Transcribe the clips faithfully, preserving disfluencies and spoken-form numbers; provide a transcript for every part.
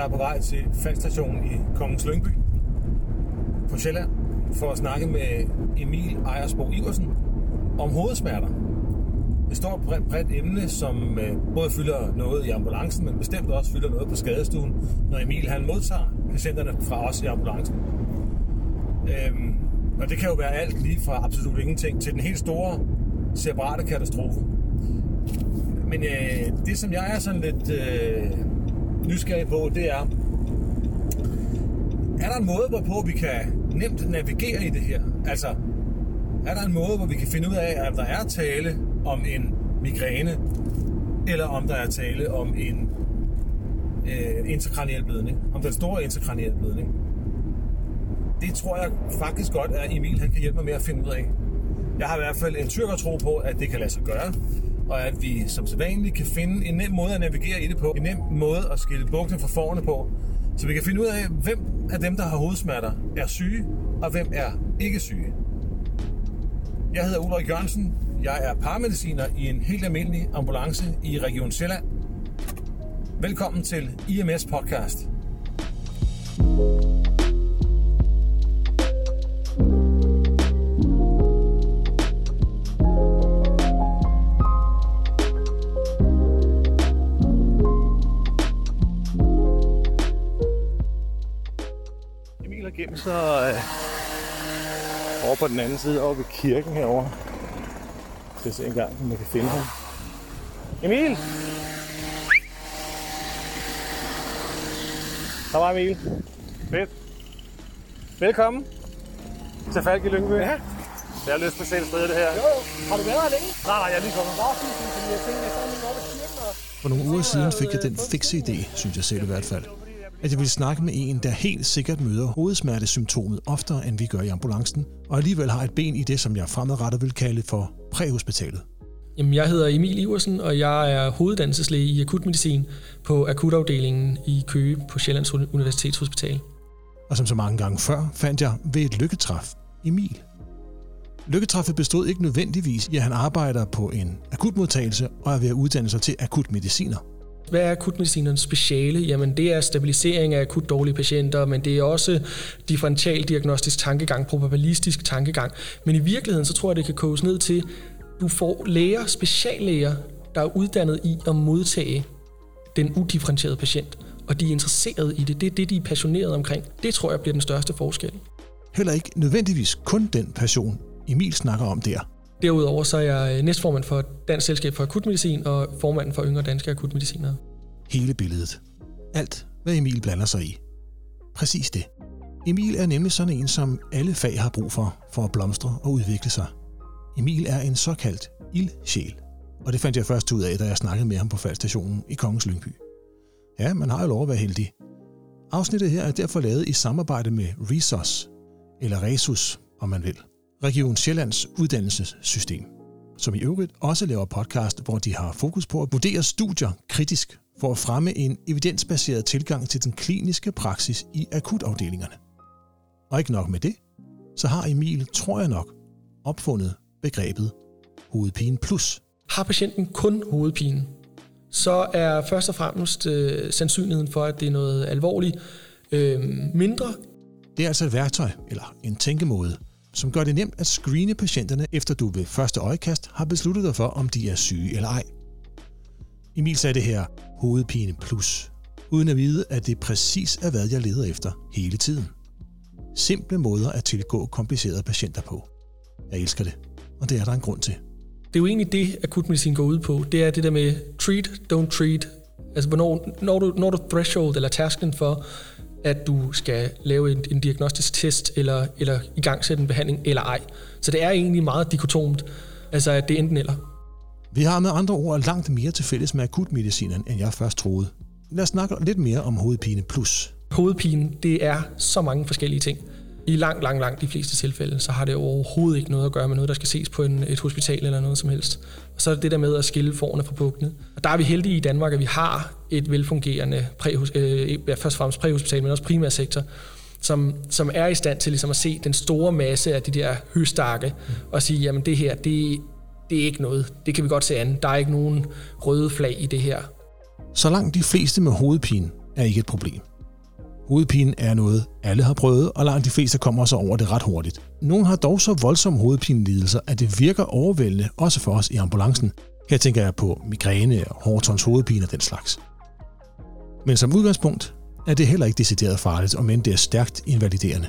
Jeg er på vej til faldstationen i Kongens Lyngby på Sjælland for at snakke med Emil Ejersbo Jørgensen om hovedsmerter. Et stort bredt, bredt emne, som både fylder noget i ambulancen, men bestemt også fylder noget på skadestuen, når Emil han modtager patienterne fra os i ambulancen. Øhm, og det kan jo være alt lige fra absolut ingenting til den helt store separate katastrofe. Men øh, det, som jeg er sådan lidt øh, nysgerrig på, det er, er der en måde, hvorpå vi kan nemt navigere i det her? Altså, er der en måde, hvor vi kan finde ud af, at der er tale om en migræne, eller om der er tale om en øh, intrakraniel blødning, om den store intrakraniel blødning? Det tror jeg faktisk godt, at Emil han kan hjælpe mig med at finde ud af. Jeg har i hvert fald en tyrkertro på, at det kan lade sig gøre, og at vi som sædvanligt kan finde en nem måde at navigere i det på, en nem måde at skille bukkene fra forerne på, så vi kan finde ud af, hvem af dem, der har hovedsmerter, er syge, og hvem er ikke syge. Jeg hedder Ulrik Jørgensen, jeg er paramediciner i en helt almindelig ambulance i Region Sjælland. Velkommen til I M S Podcast. Så øh, over på den anden side, over ved kirken herovre. Jeg skal se en gang, om man kan finde ham. Emil! Der var Emil. Fedt. Velkommen til Falck i Lyngby. Ja. Jeg har lyst til at se et sted, det her. Jo, har du været her længe? Nej, nej, jeg er lige kommet. For nogle uger siden fik jeg den fikse idé, synes jeg selv i hvert fald, at jeg ville snakke med en, der helt sikkert møder hovedsmertesymptomet oftere, end vi gør i ambulancen, og alligevel har et ben i det, som jeg fremadrettet vil kalde for præhospitalet. Jamen, jeg hedder Emil Iversen, og jeg er hoveduddannelseslæge i akutmedicin på akutafdelingen i Køge på Sjællands Universitets Hospital. Og som så mange gange før, fandt jeg ved et lykketræf Emil. Lykketræffet bestod ikke nødvendigvis i, at han arbejder på en akutmodtagelse og er ved at uddanne sig til akutmediciner. Hvad er akutmedicinernes speciale? Jamen, det er stabilisering af akut dårlige patienter, men det er også differential diagnostisk tankegang, probabilistisk tankegang. Men i virkeligheden, så tror jeg, det kan koges ned til, du får læger, speciallæger, der er uddannet i at modtage den udifferentierede patient, og de er interesserede i det. Det er det, de er passionerede omkring. Det tror jeg bliver den største forskel. Heller ikke nødvendigvis kun den passion, Emil snakker om der. Derudover så er jeg næstformand for Dansk Selskab for Akutmedicin og formanden for Yngre Danske Akutmediciner. Hele billedet. Alt, hvad Emil blander sig i. Præcis det. Emil er nemlig sådan en, som alle fag har brug for, for at blomstre og udvikle sig. Emil er en såkaldt ildsjæl. Og det fandt jeg først ud af, da jeg snakkede med ham på faldstationen i Kongens Lyngby. Ja, man har jo lov at være heldig. Afsnittet her er derfor lavet i samarbejde med Resus, eller Resus, om man vil. Region Sjællands uddannelsessystem, som i øvrigt også laver podcast, hvor de har fokus på at vurdere studier kritisk for at fremme en evidensbaseret tilgang til den kliniske praksis i akutafdelingerne. Og ikke nok med det, så har Emil, tror jeg nok, opfundet begrebet hovedpine plus. Har patienten kun hovedpine, så er først og fremmest øh, sandsynligheden for, at det er noget alvorligt øh, mindre. Det er altså et værktøj, eller en tænkemåde, som gør det nemt at screene patienterne, efter du ved første øjekast har besluttet dig for, om de er syge eller ej. Emil sagde det her hovedpine plus, uden at vide, at det præcis er, hvad jeg leder efter hele tiden. Simple måder at tilgå komplicerede patienter på. Jeg elsker det, og det er der en grund til. Det er jo egentlig det, akutmedicin går ud på. Det er det der med treat, don't treat. Altså, hvornår, når du, når du threshold eller tærsklen for, at du skal lave en, en diagnostisk test eller, eller igangsætte en behandling eller ej. Så det er egentlig meget dikotomt, altså at det enten eller. Vi har med andre ord langt mere til fælles med akutmedicineren, end jeg først troede. Lad os snakke lidt mere om hovedpine plus. Hovedpine, det er så mange forskellige ting. I langt, langt, langt de fleste tilfælde, så har det overhovedet ikke noget at gøre med noget, der skal ses på en, et hospital eller noget som helst. Og så er det det der med at skille forerne fra bukkene. Og der er vi heldige i Danmark, at vi har et velfungerende, præ- øh, først og fremmest præhospital, men også primærsektor, som, som er i stand til ligesom at se den store masse af de der høstakke mm. og sige, jamen det her, det, det er ikke noget. Det kan vi godt se an. Der er ikke nogen røde flag i det her. Så langt de fleste med hovedpine er ikke et problem, Hovedpine er noget, alle har prøvet, og langt de fleste kommer så over det ret hurtigt. Nogle har dog så voldsomme hovedpinelidelser, at det virker overvældende, også for os i ambulancen. Her tænker jeg på migræne og hårdtons hovedpine og den slags. Men som udgangspunkt er det heller ikke decideret farligt, om end det er stærkt invaliderende.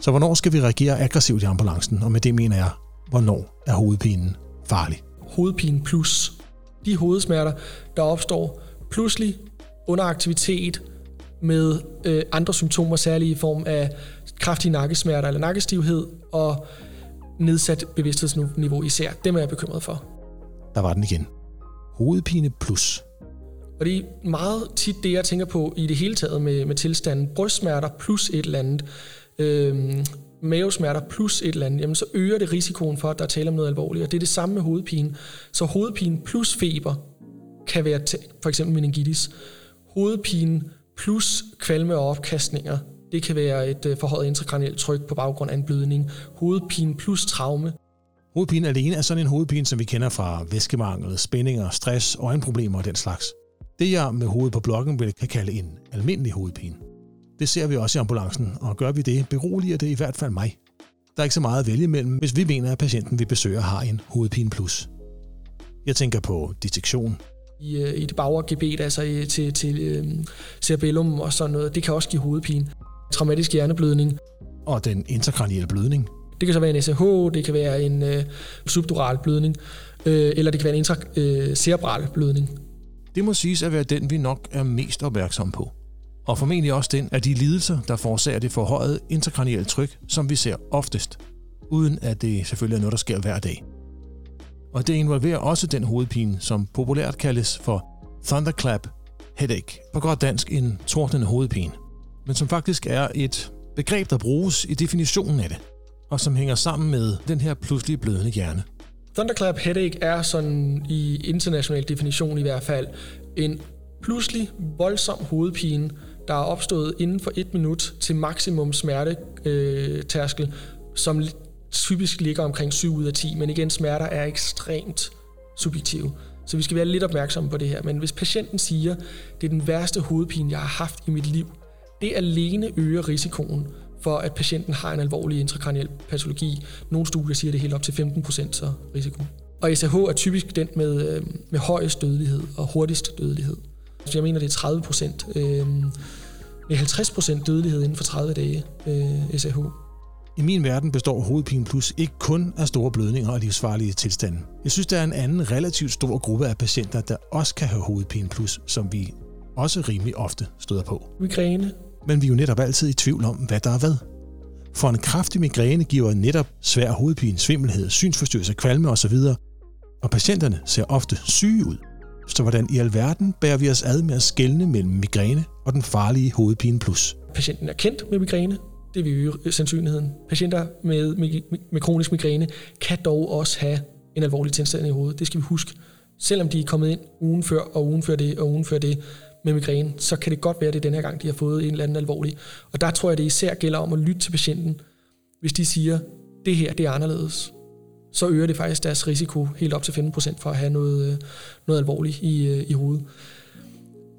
Så hvornår skal vi reagere aggressivt i ambulancen? Og med det mener jeg, hvornår er hovedpinen farlig? Hovedpine plus de hovedsmerter, der opstår pludselig under aktivitet med øh, andre symptomer, særligt i form af kraftige nakkesmerter eller nakkestivhed og nedsat bevidsthedsniveau især. Dem er jeg bekymret for. Der var den igen. Hovedpine plus. Og det er meget tit det, jeg tænker på i det hele taget med, med tilstanden. Brystsmerter plus et eller andet. Øhm, mavesmerter plus et eller andet. Jamen, så øger det risikoen for, at der er tale om noget alvorligt. Og det er det samme med hovedpine. Så hovedpine plus feber kan være t- for eksempel meningitis. Hovedpine plus kvalme og opkastninger. Det kan være et forhøjet intrakranielt tryk på baggrund af en blødning. Hovedpine plus traume. Hovedpine alene er sådan en hovedpine, som vi kender fra væskemangel, spændinger, stress, øjenproblemer og den slags. Det jeg med hovedet på blokken vil kan kalde en almindelig hovedpine. Det ser vi også i ambulancen, og gør vi det, beroliger det i hvert fald mig. Der er ikke så meget at vælge mellem, hvis vi mener, at patienten vi besøger har en hovedpine plus. Jeg tænker på detektion. I, i det bagre gebet, altså i, til, til um, cerebellum og sådan noget, det kan også give hovedpine. Traumatisk hjerneblødning. Og den intrakranielle blødning. Det kan så være en S A H, det kan være en øh, subdural blødning, øh, eller det kan være en intracerebral øh, blødning. Det må siges at være den, vi nok er mest opmærksom på. Og formentlig også den af de lidelser, der forårsager det forhøjet intrakranielle tryk, som vi ser oftest, uden at det selvfølgelig er noget, der sker hver dag. Og det involverer også den hovedpine, som populært kaldes for thunderclap headache, på godt dansk en tordnende hovedpine, men som faktisk er et begreb, der bruges i definitionen af det, og som hænger sammen med den her pludselige blødende hjerne. Thunderclap headache er sådan i international definition i hvert fald en pludselig voldsom hovedpine, der er opstået inden for et minut til maksimum smertetærskel, øh, som typisk ligger omkring syv ud af ti, men igen, smerter er ekstremt subjektive. Så vi skal være lidt opmærksomme på det her, men hvis patienten siger, det er den værste hovedpine, jeg har haft i mit liv, det alene øger risikoen for, at patienten har en alvorlig intrakraniel patologi. Nogle studier siger det helt op til femten procent risiko. Og S A H er typisk den med, med højest dødelighed og hurtigst dødelighed. Så jeg mener, det er tredive procent. Øh, med halvtreds procent dødelighed inden for tredive dage, øh, S A H. I min verden består hovedpine plus ikke kun af store blødninger og livsfarlige tilstande. Jeg synes, der er en anden relativt stor gruppe af patienter, der også kan have hovedpine plus, som vi også rimelig ofte støder på. Migræne. Men vi er jo netop altid i tvivl om, hvad der er hvad. For en kraftig migræne giver netop svær hovedpine, svimmelhed, synsforstyrrelse, kvalme osv. Og patienterne ser ofte syge ud. Så hvordan i alverden bærer vi os ad med at skelne mellem migræne og den farlige hovedpine plus? Patienten er kendt med migræne. Det vil øge sandsynligheden. Patienter med, med, med kronisk migræne kan dog også have en alvorlig tilstand i hovedet. Det skal vi huske. Selvom de er kommet ind ugen før og ugen før det og ugen før det med migræne, så kan det godt være, at det den her gang, de har fået en eller anden alvorlig. Og der tror jeg, det især gælder om at lytte til patienten. Hvis de siger, det her det er anderledes, så øger det faktisk deres risiko helt op til femten procent for at have noget, noget alvorligt i, i hovedet.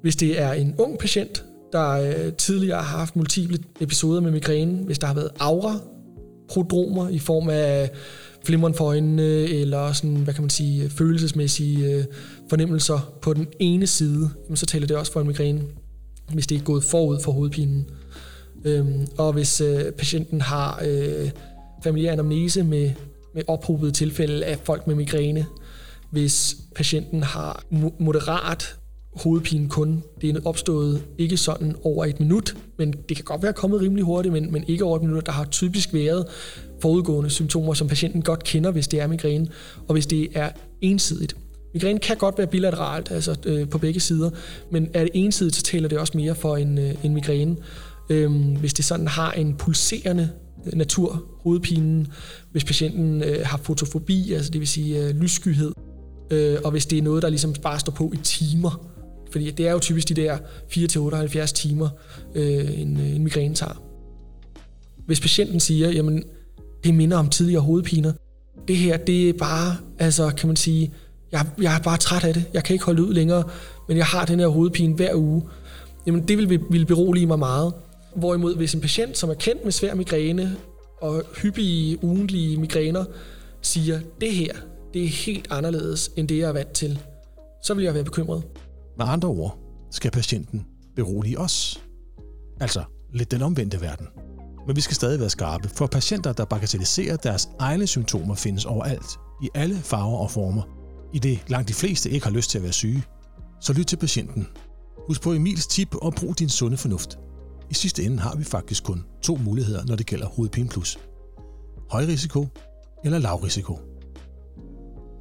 Hvis det er en ung patient, der tidligere har haft multiple episoder med migræne, hvis der har været aura-prodromer i form af flimren for øjnene, eller sådan, hvad kan man sige, følelsesmæssige fornemmelser på den ene side, så taler det også for en migræne, hvis det er gået forud for hovedpinen. Og hvis patienten har familiær anamnese med, med ophobede tilfælde af folk med migræne, hvis patienten har moderat hovedpine kun, det er opstået ikke sådan over et minut, men det kan godt være kommet rimelig hurtigt, men, men ikke over et minut, der har typisk været forudgående symptomer, som patienten godt kender, hvis det er migræne, og hvis det er ensidigt. Migræne kan godt være bilateralt, altså øh, på begge sider, men er det ensidigt, så taler det også mere for en, øh, en migræne. Øhm, hvis det sådan har en pulserende natur, hovedpinen, hvis patienten øh, har fotofobi, altså det vil sige øh, lysskyhed, øh, og hvis det er noget, der ligesom bare står på i timer, fordi det er jo typisk de der fire til otteoghalvfjerds timer, øh, en, en migræne tager. Hvis patienten siger, jamen, det minder om tidligere hovedpiner, det her, det er bare, altså kan man sige, jeg, jeg er bare træt af det, jeg kan ikke holde ud længere, men jeg har den her hovedpine hver uge, jamen det vil, vil berolige mig meget. Hvorimod hvis en patient, som er kendt med svær migræne og hyppige ugentlige migræner, siger, det her, det er helt anderledes end det, jeg er vant til, så vil jeg være bekymret. Med andre ord skal patienten berolige os. Altså lidt den omvendte verden. Men vi skal stadig være skarpe, for patienter, der bagatelliserer deres egne symptomer, findes overalt, i alle farver og former, i det langt de fleste ikke har lyst til at være syge. Så lyt til patienten. Husk på Emils tip og brug din sunde fornuft. I sidste ende har vi faktisk kun to muligheder, når det gælder hovedpine plus. Høj risiko eller lav risiko.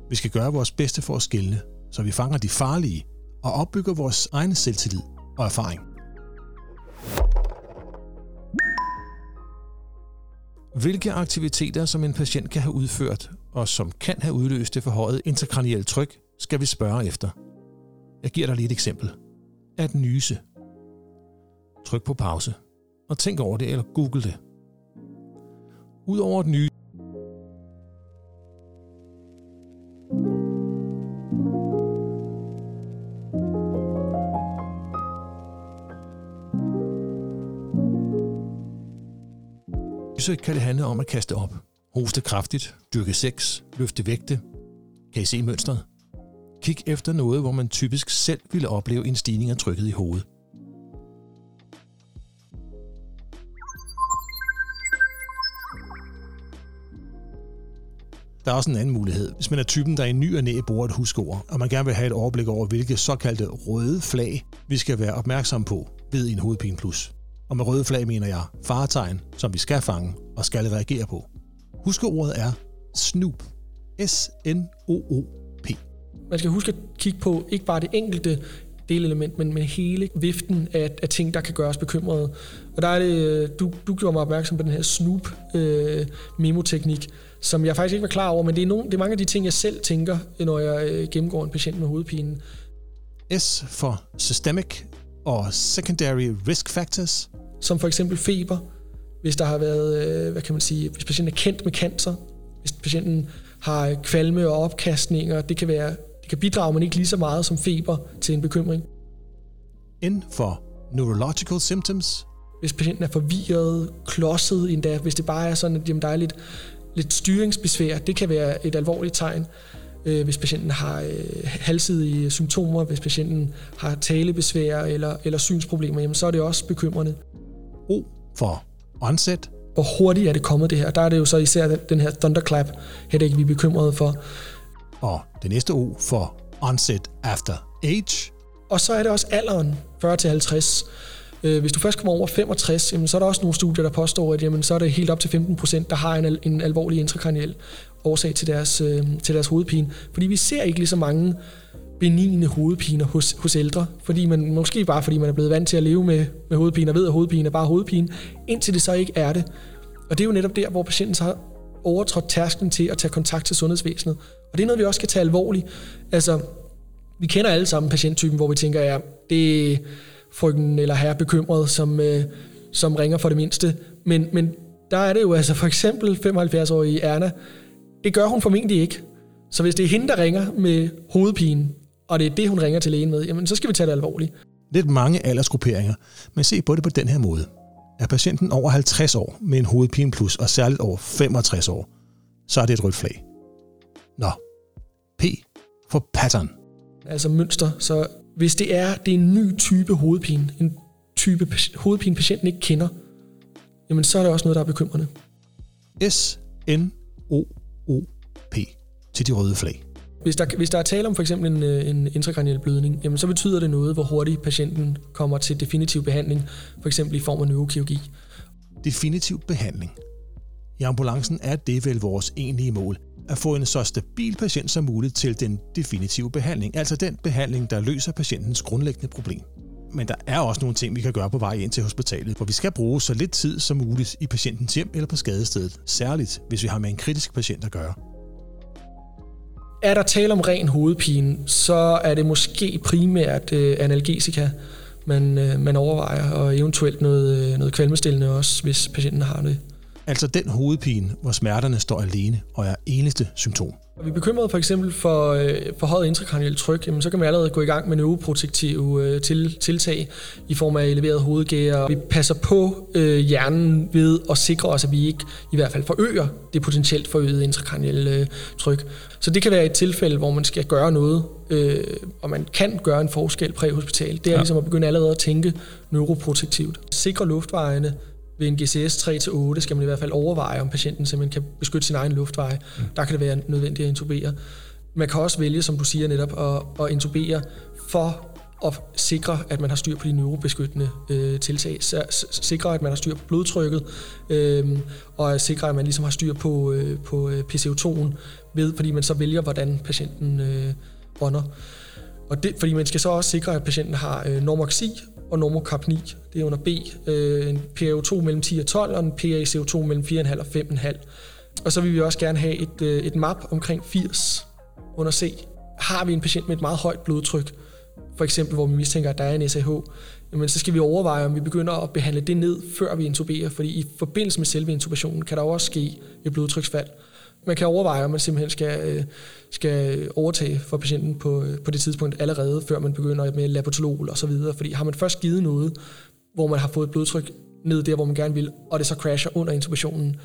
Vi skal gøre vores bedste for at skelne, så vi fanger de farlige og opbygger vores egen selvtillid og erfaring. Hvilke aktiviteter, som en patient kan have udført, og som kan have udløst det forhøjet intrakranielle tryk, skal vi spørge efter. Jeg giver dig lige et eksempel. At nyse. Tryk på pause, og tænk over det eller google det. Udover at nyse, kan det handle om at kaste op, hoste kraftigt, dyrke sex, løfte vægte. Kan I se mønstret? Kig efter noget, hvor man typisk selv ville opleve en stigning af trykket i hovedet. Der er også en anden mulighed. Hvis man er typen, der i ny og næ bruger et huskord, og man gerne vil have et overblik over, hvilke såkaldte røde flag, vi skal være opmærksom på ved en hovedpine plus. Og med røde flag mener jeg faretegn, som vi skal fange og skal reagere på. Husk, ordet er SNOOP. S N O O P. Man skal huske at kigge på ikke bare det enkelte delelement, men med hele viften af, af ting, der kan gøre os bekymrede. Og der er det, du, du gjorde mig opmærksom på den her SNOOP-memoteknik, øh, som jeg faktisk ikke var klar over, men det er, nogle, det er mange af de ting, jeg selv tænker, når jeg gennemgår en patient med hovedpine. S for systemic og secondary risk factors, som for eksempel feber, hvis der har været, hvad kan man sige, hvis patienten er kendt med cancer, hvis patienten har kvalme og opkastninger, det kan være, det kan bidrage, men ikke lige så meget som feber til en bekymring. N for neurological symptoms, hvis patienten er forvirret, klodset endda, hvis det bare er sådan, at jamen, der er lidt, lidt styringsbesvær, det kan være et alvorligt tegn. Hvis patienten har halvsidige symptomer, hvis patienten har talebesvær eller, eller synsproblemer, jamen så er det også bekymrende. O for onset. Hvor hurtigt er det kommet det her? Der er det jo så især den, den her thunderclap, headache, vi er bekymrede for. Og det næste O for onset after age. Og så er det også alderen, fyrre til halvtreds. Hvis du først kommer over femogtres, jamen så er der også nogle studier, der påstår, at jamen så er det helt op til femten procent, der har en, en alvorlig intrakraniel årsag til deres, øh, til deres hovedpine. Fordi vi ser ikke lige så mange benigne hovedpiner hos, hos ældre. Fordi man, måske bare fordi man er blevet vant til at leve med, med hovedpine og ved, at hovedpine er bare hovedpine, indtil det så ikke er det. Og det er jo netop der, hvor patienten så har overtrådt tærsklen til at tage kontakt til sundhedsvæsenet. Og det er noget, vi også skal tage alvorligt. Altså, vi kender alle sammen patienttypen, hvor vi tænker, ja, det er frygten eller herre bekymret, som, øh, som ringer for det mindste. Men, men der er det jo altså for eksempel femoghalvfjerds-årige Erna. Det gør hun formentlig ikke. Så hvis det er hende, der ringer med hovedpine, og det er det, hun ringer til lægen med, jamen så skal vi tage det alvorligt. Lidt mange aldersgrupperinger, men se på det på den her måde. Er patienten over halvtreds år med en hovedpine plus, og særligt over femogtres år, så er det et rødt flag. Nå, P for pattern. Altså mønster, så hvis det er, det er en ny type hovedpine, en type hovedpine, patienten ikke kender, jamen så er det også noget, der er bekymrende. S N O O P til de røde flag. Hvis der, hvis der er tale om for eksempel en, en intrakraniel blødning, jamen så betyder det noget, hvor hurtigt patienten kommer til definitiv behandling, for eksempel i form af neurokirurgi. Definitiv behandling. I ambulancen er det vel vores egentlige mål, at få en så stabil patient som muligt til den definitive behandling, altså den behandling, der løser patientens grundlæggende problem. Men der er også nogle ting, vi kan gøre på vej ind til hospitalet, hvor vi skal bruge så lidt tid som muligt i patientens hjem eller på skadestedet, særligt hvis vi har med en kritisk patient at gøre. Er der tale om ren hovedpine, så er det måske primært øh, analgesika, man, øh, man overvejer, og eventuelt noget, øh, noget kvalmestillende også, hvis patienten har det. Altså den hovedpine, hvor smerterne står alene og er eneste symptom. Vi er bekymrede for eksempel for øh, forhøjet intrakranielt tryk. Jamen, så kan man allerede gå i gang med neuroprotektive øh, til, tiltag i form af eleveret hovedgær. Vi passer på øh, hjernen ved at sikre os, at vi ikke i hvert fald forøger det potentielt forøgede intrakranielle øh, tryk. Så det kan være et tilfælde, hvor man skal gøre noget, øh, og man kan gøre en forskel præhospitalt. Det er ja. ligesom at begynde allerede at tænke neuroprotektivt. Sikre luftvejene. Ved en G C S tre til otte skal man i hvert fald overveje, om patienten simpelthen kan beskytte sin egen luftveje. Mm. Der kan det være nødvendigt at intubere. Man kan også vælge, som du siger netop, at, at intubere for at sikre, at man har styr på de neurobeskyttende øh, tiltag. Sikre, at man har styr på blodtrykket, øh, og sikre, at man ligesom har styr på, øh, på P C O to'en, ved, fordi man så vælger, hvordan patienten øh, ånder. Og det, fordi man skal så også sikre, at patienten har øh, normoxi og normokapni. Det er under B. Øh, en p A O to mellem ti og tolv, og en p A C O to mellem fire komma fem og fem komma fem. Og så vil vi også gerne have et, øh, et M A P omkring firs under C. Har vi en patient med et meget højt blodtryk, for eksempel hvor vi mistænker, at der er en S A H, jamen, så skal vi overveje, om vi begynder at behandle det ned, før vi intuberer. Fordi i forbindelse med selve intubationen kan der også ske et blodtryksfald. Man kan overveje, om man simpelthen skal, skal overtage for patienten på, på det tidspunkt allerede, før man begynder med labotalol og så videre. Fordi har man først givet noget, hvor man har fået blodtryk ned der, hvor man gerne vil, og det så crasher under intubationen,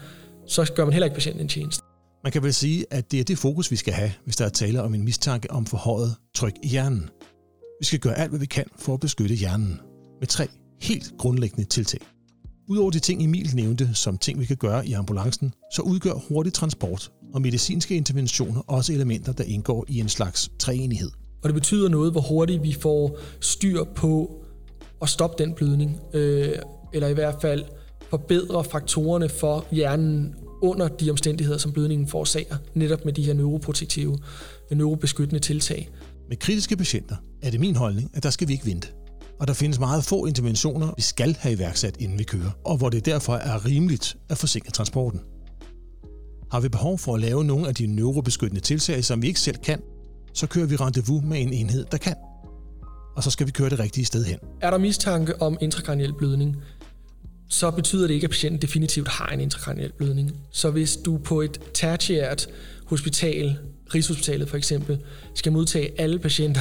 så gør man heller ikke patienten en tjeneste. Man kan vel sige, at det er det fokus, vi skal have, hvis der er tale om en mistanke om forhøjet tryk i hjernen. Vi skal gøre alt, hvad vi kan for at beskytte hjernen med tre helt grundlæggende tiltag. Udover de ting, Emil nævnte som ting, vi kan gøre i ambulancen, så udgør hurtig transport og medicinske interventioner også elementer, der indgår i en slags treenighed. Og det betyder noget, hvor hurtigt vi får styr på at stoppe den blødning, øh, eller i hvert fald forbedre faktorerne for hjernen under de omstændigheder, som blødningen forårsager, netop med de her neuroprotektive, neurobeskyttende tiltag. Med kritiske patienter er det min holdning, at der skal vi ikke vente. Og der findes meget få interventioner, vi skal have iværksat, inden vi kører, og hvor det derfor er rimeligt at forsinke transporten. Har vi behov for at lave nogle af de neurobeskyttende tiltag, som vi ikke selv kan, så kører vi rendezvous med en enhed, der kan. Og så skal vi køre det rigtige sted hen. Er der mistanke om intrakraniel blødning, så betyder det ikke, at patienten definitivt har en intrakraniel blødning. Så hvis du på et tertiært hospital, Rigshospitalet for eksempel, skal modtage alle patienter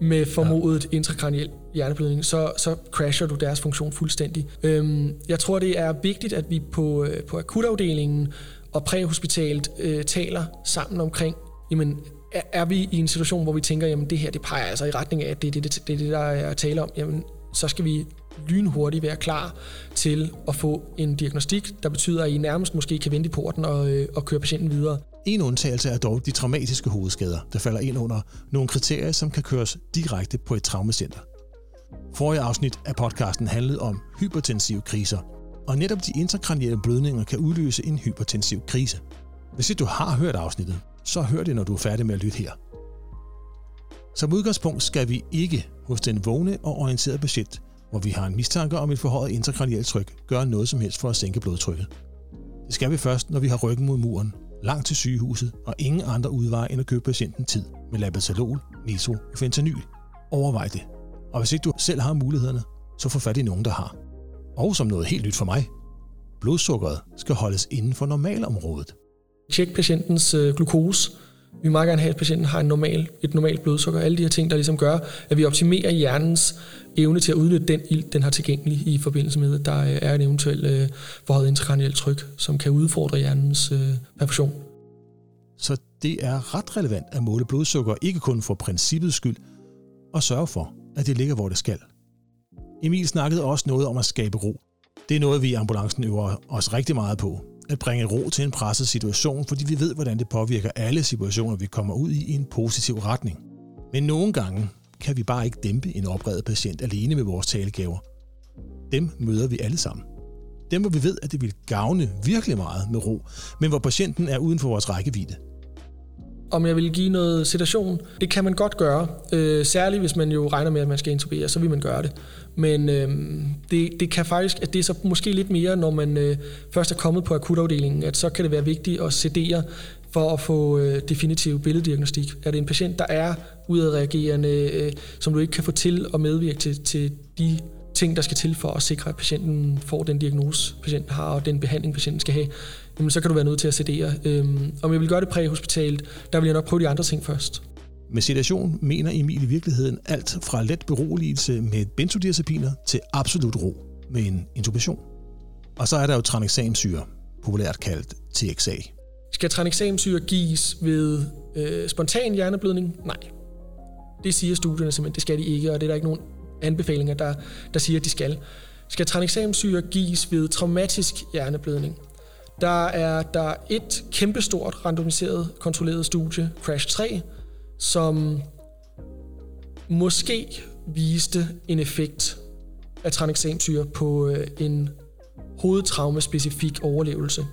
med formodet ja. intrakraniel hjerneblødning, så, så crasher du deres funktion fuldstændig. Øhm, jeg tror, det er vigtigt, at vi på, på akutafdelingen og præhospitalet øh, taler sammen omkring, jamen, er, er vi i en situation, hvor vi tænker, jamen det her, det peger altså i retning af, at det er det, det, det, det, der er tale om, jamen så skal vi lynhurtigt være klar til at få en diagnostik, der betyder, at I nærmest måske kan vente i porten og, øh, og køre patienten videre. En undtagelse er dog de traumatiske hovedskader, der falder ind under nogle kriterier, som kan køres direkte på et traumacenter. Forrige afsnit af podcasten handlede om hypertensive kriser, og netop de intrakranielle blødninger kan udløse en hypertensiv krise. Hvis ikke du har hørt afsnittet, så hør det, når du er færdig med at lytte her. Som udgangspunkt skal vi ikke hos den vågne og orienterede patient, hvor vi har en mistanke om et forhøjet intrakranielt tryk, gøre noget som helst for at sænke blodtrykket. Det skal vi først, når vi har ryggen mod muren, langt til sygehuset og ingen andre udveje end at købe patienten tid med labetalol, meso og fentanyl. Overvej det. Og hvis ikke du selv har mulighederne, så få fat i nogen, der har. Og som noget helt nyt for mig, blodsukkeret skal holdes inden for normalområdet. Tjek patientens glukose. Vi vil meget gerne have, at patienten har en normal, et normalt blodsukker. Alle de her ting, der ligesom gør, at vi optimerer hjernens evne til at udnytte den ilt, den har tilgængelig i forbindelse med, at der er et eventuelt øh, forhøjet intrakranielt tryk, som kan udfordre hjernens øh, perfusion. Så det er ret relevant at måle blodsukker, ikke kun for princippets skyld, og sørge for, at det ligger, hvor det skal. Emil snakkede også noget om at skabe ro. Det er noget, vi i ambulancen øver os rigtig meget på. At bringe ro til en presset situation, fordi vi ved, hvordan det påvirker alle situationer, vi kommer ud i, i en positiv retning. Men nogle gange kan vi bare ikke dæmpe en oprevet patient alene med vores talegaver. Dem møder vi alle sammen. Dem, hvor vi ved, at det vil gavne virkelig meget med ro, men hvor patienten er uden for vores rækkevidde. Om jeg vil give noget sedation, det kan man godt gøre. Øh, særligt hvis man jo regner med, at man skal intubere, så vil man gøre det. Men øh, det, det kan faktisk, at det er så måske lidt mere, når man øh, først er kommet på akutafdelingen, at så kan det være vigtigt at sedere for at få øh, definitiv billeddiagnostik. Er det en patient, der er udadreagerende, øh, som du ikke kan få til at medvirke til, til de ting, der skal til for at sikre, at patienten får den diagnose, patienten har, og den behandling, patienten skal have, jamen, så kan du være nødt til at sedere. Øhm, om jeg vil gøre det præhospitalt, der vil jeg nok prøve de andre ting først. Med sedation mener Emil i virkeligheden alt fra let beroligelse med benzodiazepiner til absolut ro med en intubation. Og så er der jo tranexamsyre, populært kaldt T X A. Skal tranexamsyre gives ved øh, spontan hjerneblødning? Nej. Det siger studierne simpelthen, det skal de ikke, og det er der ikke nogen anbefalinger, der, der siger, at de skal. Skal tranexamsyre gives ved traumatisk hjerneblødning? Der er der et kæmpestort randomiseret kontrolleret studie, CRASH tre, som måske viste en effekt af tranexamsyre på en hovedtraumespecifik overlevelse.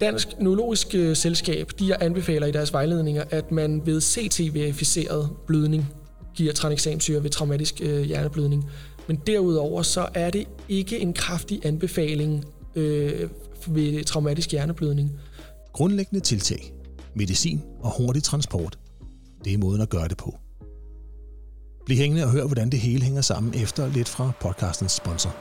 Dansk Neurologisk Selskab, de anbefaler i deres vejledninger, at man ved C T-verificeret blødning giver tranexamsyre ved traumatisk øh, hjerneblødning. Men derudover så er det ikke en kraftig anbefaling øh, ved traumatisk hjerneblødning. Grundlæggende tiltag, medicin og hurtig transport, det er måden at gøre det på. Bliv hængende og hør, hvordan det hele hænger sammen efter lidt fra podcastens sponsor.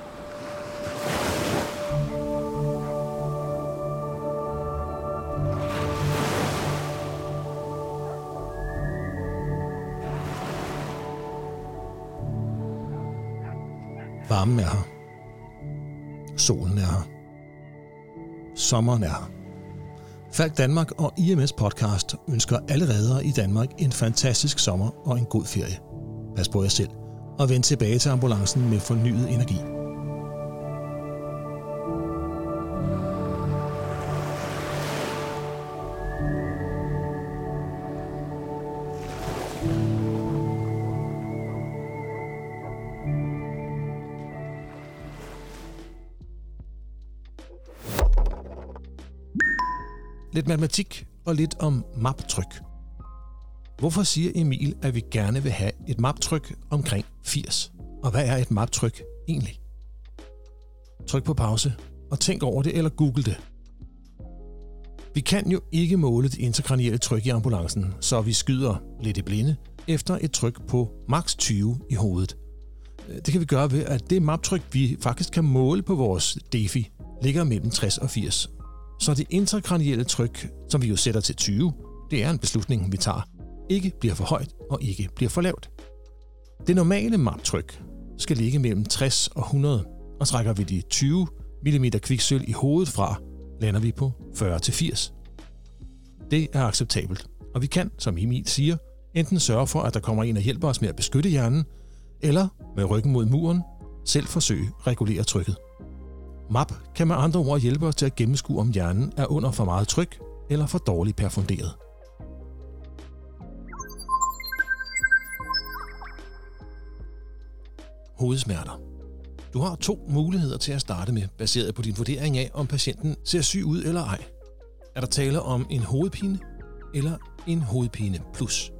Varmen er her. Solen er her. Sommeren er her. Falck Danmark og I M S Podcast ønsker alle reddere i Danmark en fantastisk sommer og en god ferie. Pas på jer selv og vend tilbage til ambulancen med fornyet energi. Lidt matematik og lidt om M A P-tryk. Hvorfor siger Emil, at vi gerne vil have et M A P-tryk omkring firs? Og hvad er et M A P-tryk egentlig? Tryk på pause og tænk over det eller google det. Vi kan jo ikke måle det intrakranielle tryk i ambulancen, så vi skyder lidt i blinde efter et tryk på maks tyve i hovedet. Det kan vi gøre ved, at det M A P-tryk, vi faktisk kan måle på vores D E F I, ligger mellem tres og firs. Så det intrakranielle tryk, som vi jo sætter til tyve, det er en beslutning, vi tager, ikke bliver for højt og ikke bliver for lavt. Det normale M A P-tryk skal ligge mellem tres og hundrede, og trækker vi de tyve millimeter kviksøl i hovedet fra, lander vi på fyrre til firs. Det er acceptabelt, og vi kan, som Emil siger, enten sørge for, at der kommer en og hjælper os med at beskytte hjernen, eller med ryggen mod muren, selv forsøge at regulere trykket. M A P kan med andre ord hjælpe os til at gennemskue, om hjernen er under for meget tryk eller for dårligt perfunderet. Hovedsmerter. Du har to muligheder til at starte med, baseret på din vurdering af, om patienten ser syg ud eller ej. Er der tale om en hovedpine eller en hovedpine plus?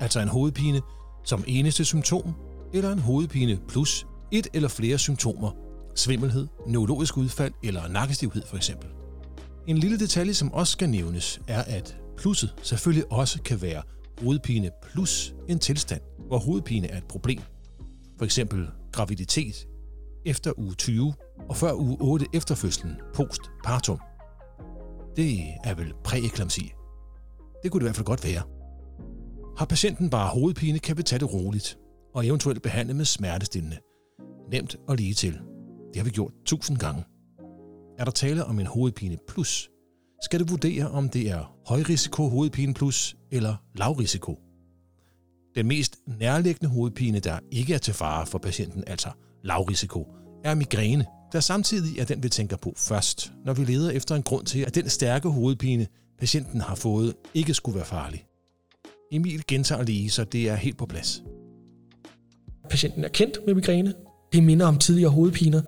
Altså en hovedpine som eneste symptom, eller en hovedpine plus et eller flere symptomer, svimmelhed, neurologisk udfald eller nakkestivhed for eksempel. En lille detalje, som også skal nævnes, er, at plusset selvfølgelig også kan være hovedpine plus en tilstand, hvor hovedpine er et problem. For eksempel graviditet efter uge tyve og før uge otte efter fødslen, postpartum. Det er vel præeklamsi. Det kunne det i hvert fald godt være. Har patienten bare hovedpine, kan vi tage det roligt og eventuelt behandle med smertestillende. Nemt og ligetil. Det har vi gjort tusind gange. Er der tale om en hovedpine plus, skal du vurdere, om det er højrisiko hovedpine plus eller lavrisiko. Den mest nærliggende hovedpine, der ikke er til fare for patienten, altså lavrisiko, er migræne, der samtidig er den, vi tænker på først, når vi leder efter en grund til, at den stærke hovedpine, patienten har fået, ikke skulle være farlig. Emil gentager lige, så det er helt på plads. Patienten er kendt med migræne. Det minder om tidligere hovedpiner.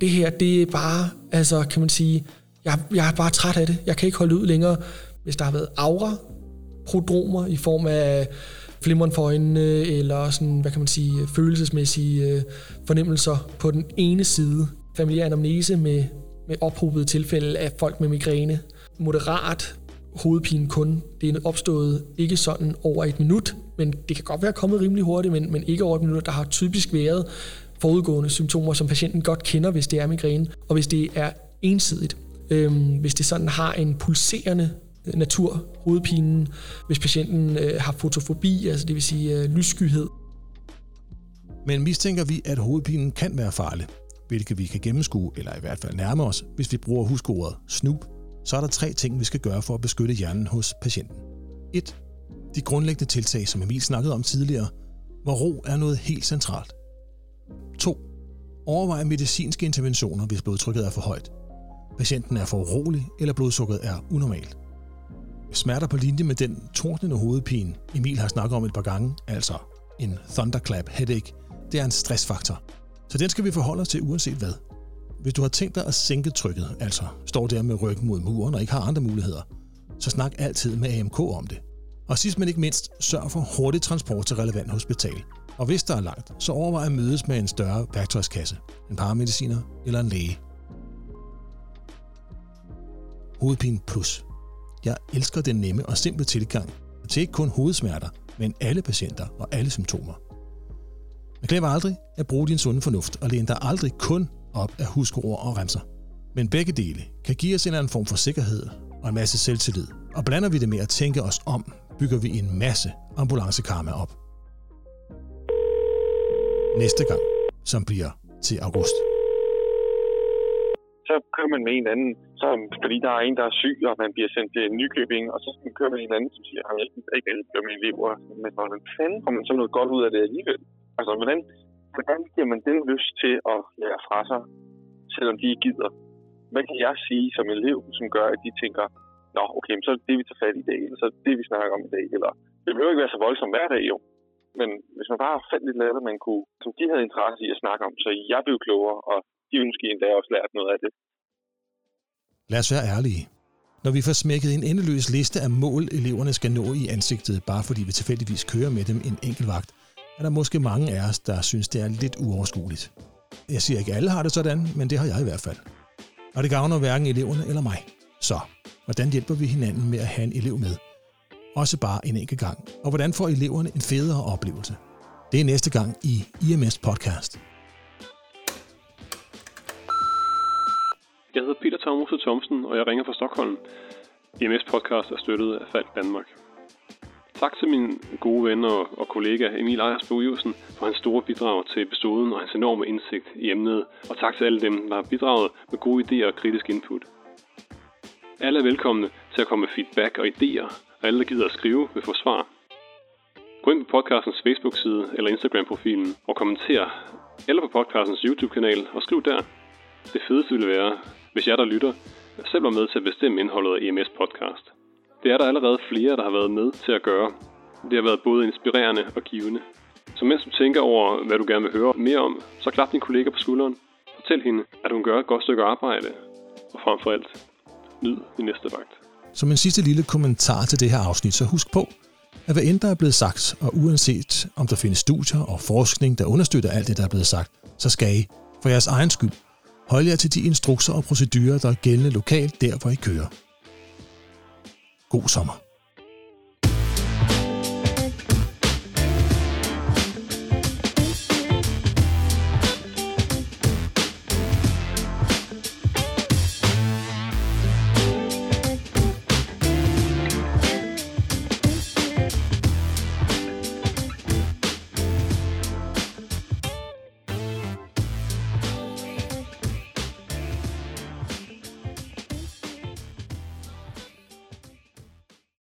Det her, det er bare, altså kan man sige, jeg, jeg er bare træt af det. Jeg kan ikke holde ud længere. Hvis der har været aura, prodromer i form af flimren for øjnene, eller sådan, hvad kan man sige, følelsesmæssige øh, fornemmelser på den ene side. Familiær anamnese med, med ophobede tilfælde af folk med migræne. Moderat hovedpine kun. Det er opstået ikke sådan over et minut, men det kan godt være kommet rimelig hurtigt, men, men ikke over et minut. Der har typisk været forudgående symptomer, som patienten godt kender, hvis det er migræne, og hvis det er ensidigt. Øhm, hvis det sådan har en pulserende natur, hovedpinen, hvis patienten øh, har fotofobi, altså det vil sige øh, lysskyhed. Men mistænker vi, at hovedpinen kan være farlig, hvilket vi kan gennemskue, eller i hvert fald nærme os, hvis vi bruger huskeordet SNOOP, så er der tre ting, vi skal gøre for at beskytte hjernen hos patienten. et De grundlæggende tiltag, som Emil snakkede om tidligere, hvor ro er noget helt centralt. to Overvej medicinske interventioner, hvis blodtrykket er for højt. Patienten er for urolig, eller blodsukkeret er unormalt. Smerter på linje med den tordnende hovedpine, Emil har snakket om et par gange, altså en thunderclap headache, det er en stressfaktor. Så den skal vi forholde os til uanset hvad. Hvis du har tænkt dig at sænke trykket, altså står der med ryggen mod muren og ikke har andre muligheder, så snak altid med A M K om det. Og sidst men ikke mindst, sørg for hurtig transport til relevant hospital. Og hvis der er langt, så overvej at mødes med en større værktøjskasse, en paramediciner eller en læge. Hovedpine plus. Jeg elsker den nemme og simple tilgang til ikke kun hovedsmerter, men alle patienter og alle symptomer. Men glem aldrig at bruge din sunde fornuft og læn dig aldrig kun op af huskeord og remser. Men begge dele kan give os en eller anden form for sikkerhed og en masse selvtillid. Og blander vi det med at tænke os om, bygger vi en masse ambulancekarma op. Næste gang, som bliver til august. Så kører man med en anden, som, fordi der er en, der er syg, og man bliver sendt til Nykøbing, og så kører man med en anden, som siger, at jeg kan ikke hjælpe min lever. Men hvordan fanden kommer man så noget godt ud af det alligevel? Altså, hvordan, hvordan giver man den lyst til at lære fra sig, selvom de ikke gider? Hvad kan jeg sige som elev, som gør, at de tænker, nå, okay, så er det det, vi tager fat i dag, eller så er det det, vi snakker om i dag, eller det behøver ikke være så voldsomt hver dag, jo. Men hvis man bare fandt lidt lader, man kunne, som de havde interesse i at snakke om, så jeg blev klogere, og de ville måske endda også lært noget af det. Lad os være ærlige. Når vi får smækket en endeløs liste af mål, eleverne skal nå i ansigtet, bare fordi vi tilfældigvis kører med dem en enkelt vagt, er der måske mange af os, der synes, det er lidt uoverskueligt. Jeg siger ikke, alle har det sådan, men det har jeg i hvert fald. Og det gavner hverken eleverne eller mig. Så, hvordan hjælper vi hinanden med at have en elev med? Også bare en enkelt gang. Og hvordan får eleverne en federe oplevelse? Det er næste gang i I M S Podcast. Jeg hedder Peter Thomas Thomsen, og jeg ringer fra Stockholm. I M S Podcast er støttet af Falck Danmark. Tak til min gode ven og kollega Emil Ejersbo Jørgensen for hans store bidrag til episoden og hans enorme indsigt i emnet. Og tak til alle dem, der har bidraget med gode idéer og kritisk input. Alle er velkomne til at komme med feedback og idéer, og alle, der gider at skrive, vil få svar. Gå ind på podcastens Facebook-side eller Instagram-profilen og kommenter, eller på podcastens YouTube-kanal og skriv der. Det fedeste ville være, hvis jeg, der lytter, selv var med til at bestemme indholdet af I M S Podcast. Det er der allerede flere, der har været med til at gøre. Det har været både inspirerende og givende. Så mens du tænker over, hvad du gerne vil høre mere om, så klap din kollega på skulderen. Fortæl hende, at hun gør et godt stykke arbejde. Og frem for alt, nyd i næste vagt. Som en sidste lille kommentar til det her afsnit, så husk på, at hvad end der er blevet sagt, og uanset om der findes studier og forskning, der understøtter alt det, der er blevet sagt, så skal I, for jeres egen skyld, holde jer til de instrukser og procedurer, der er gældende lokalt, der hvor I kører. God sommer.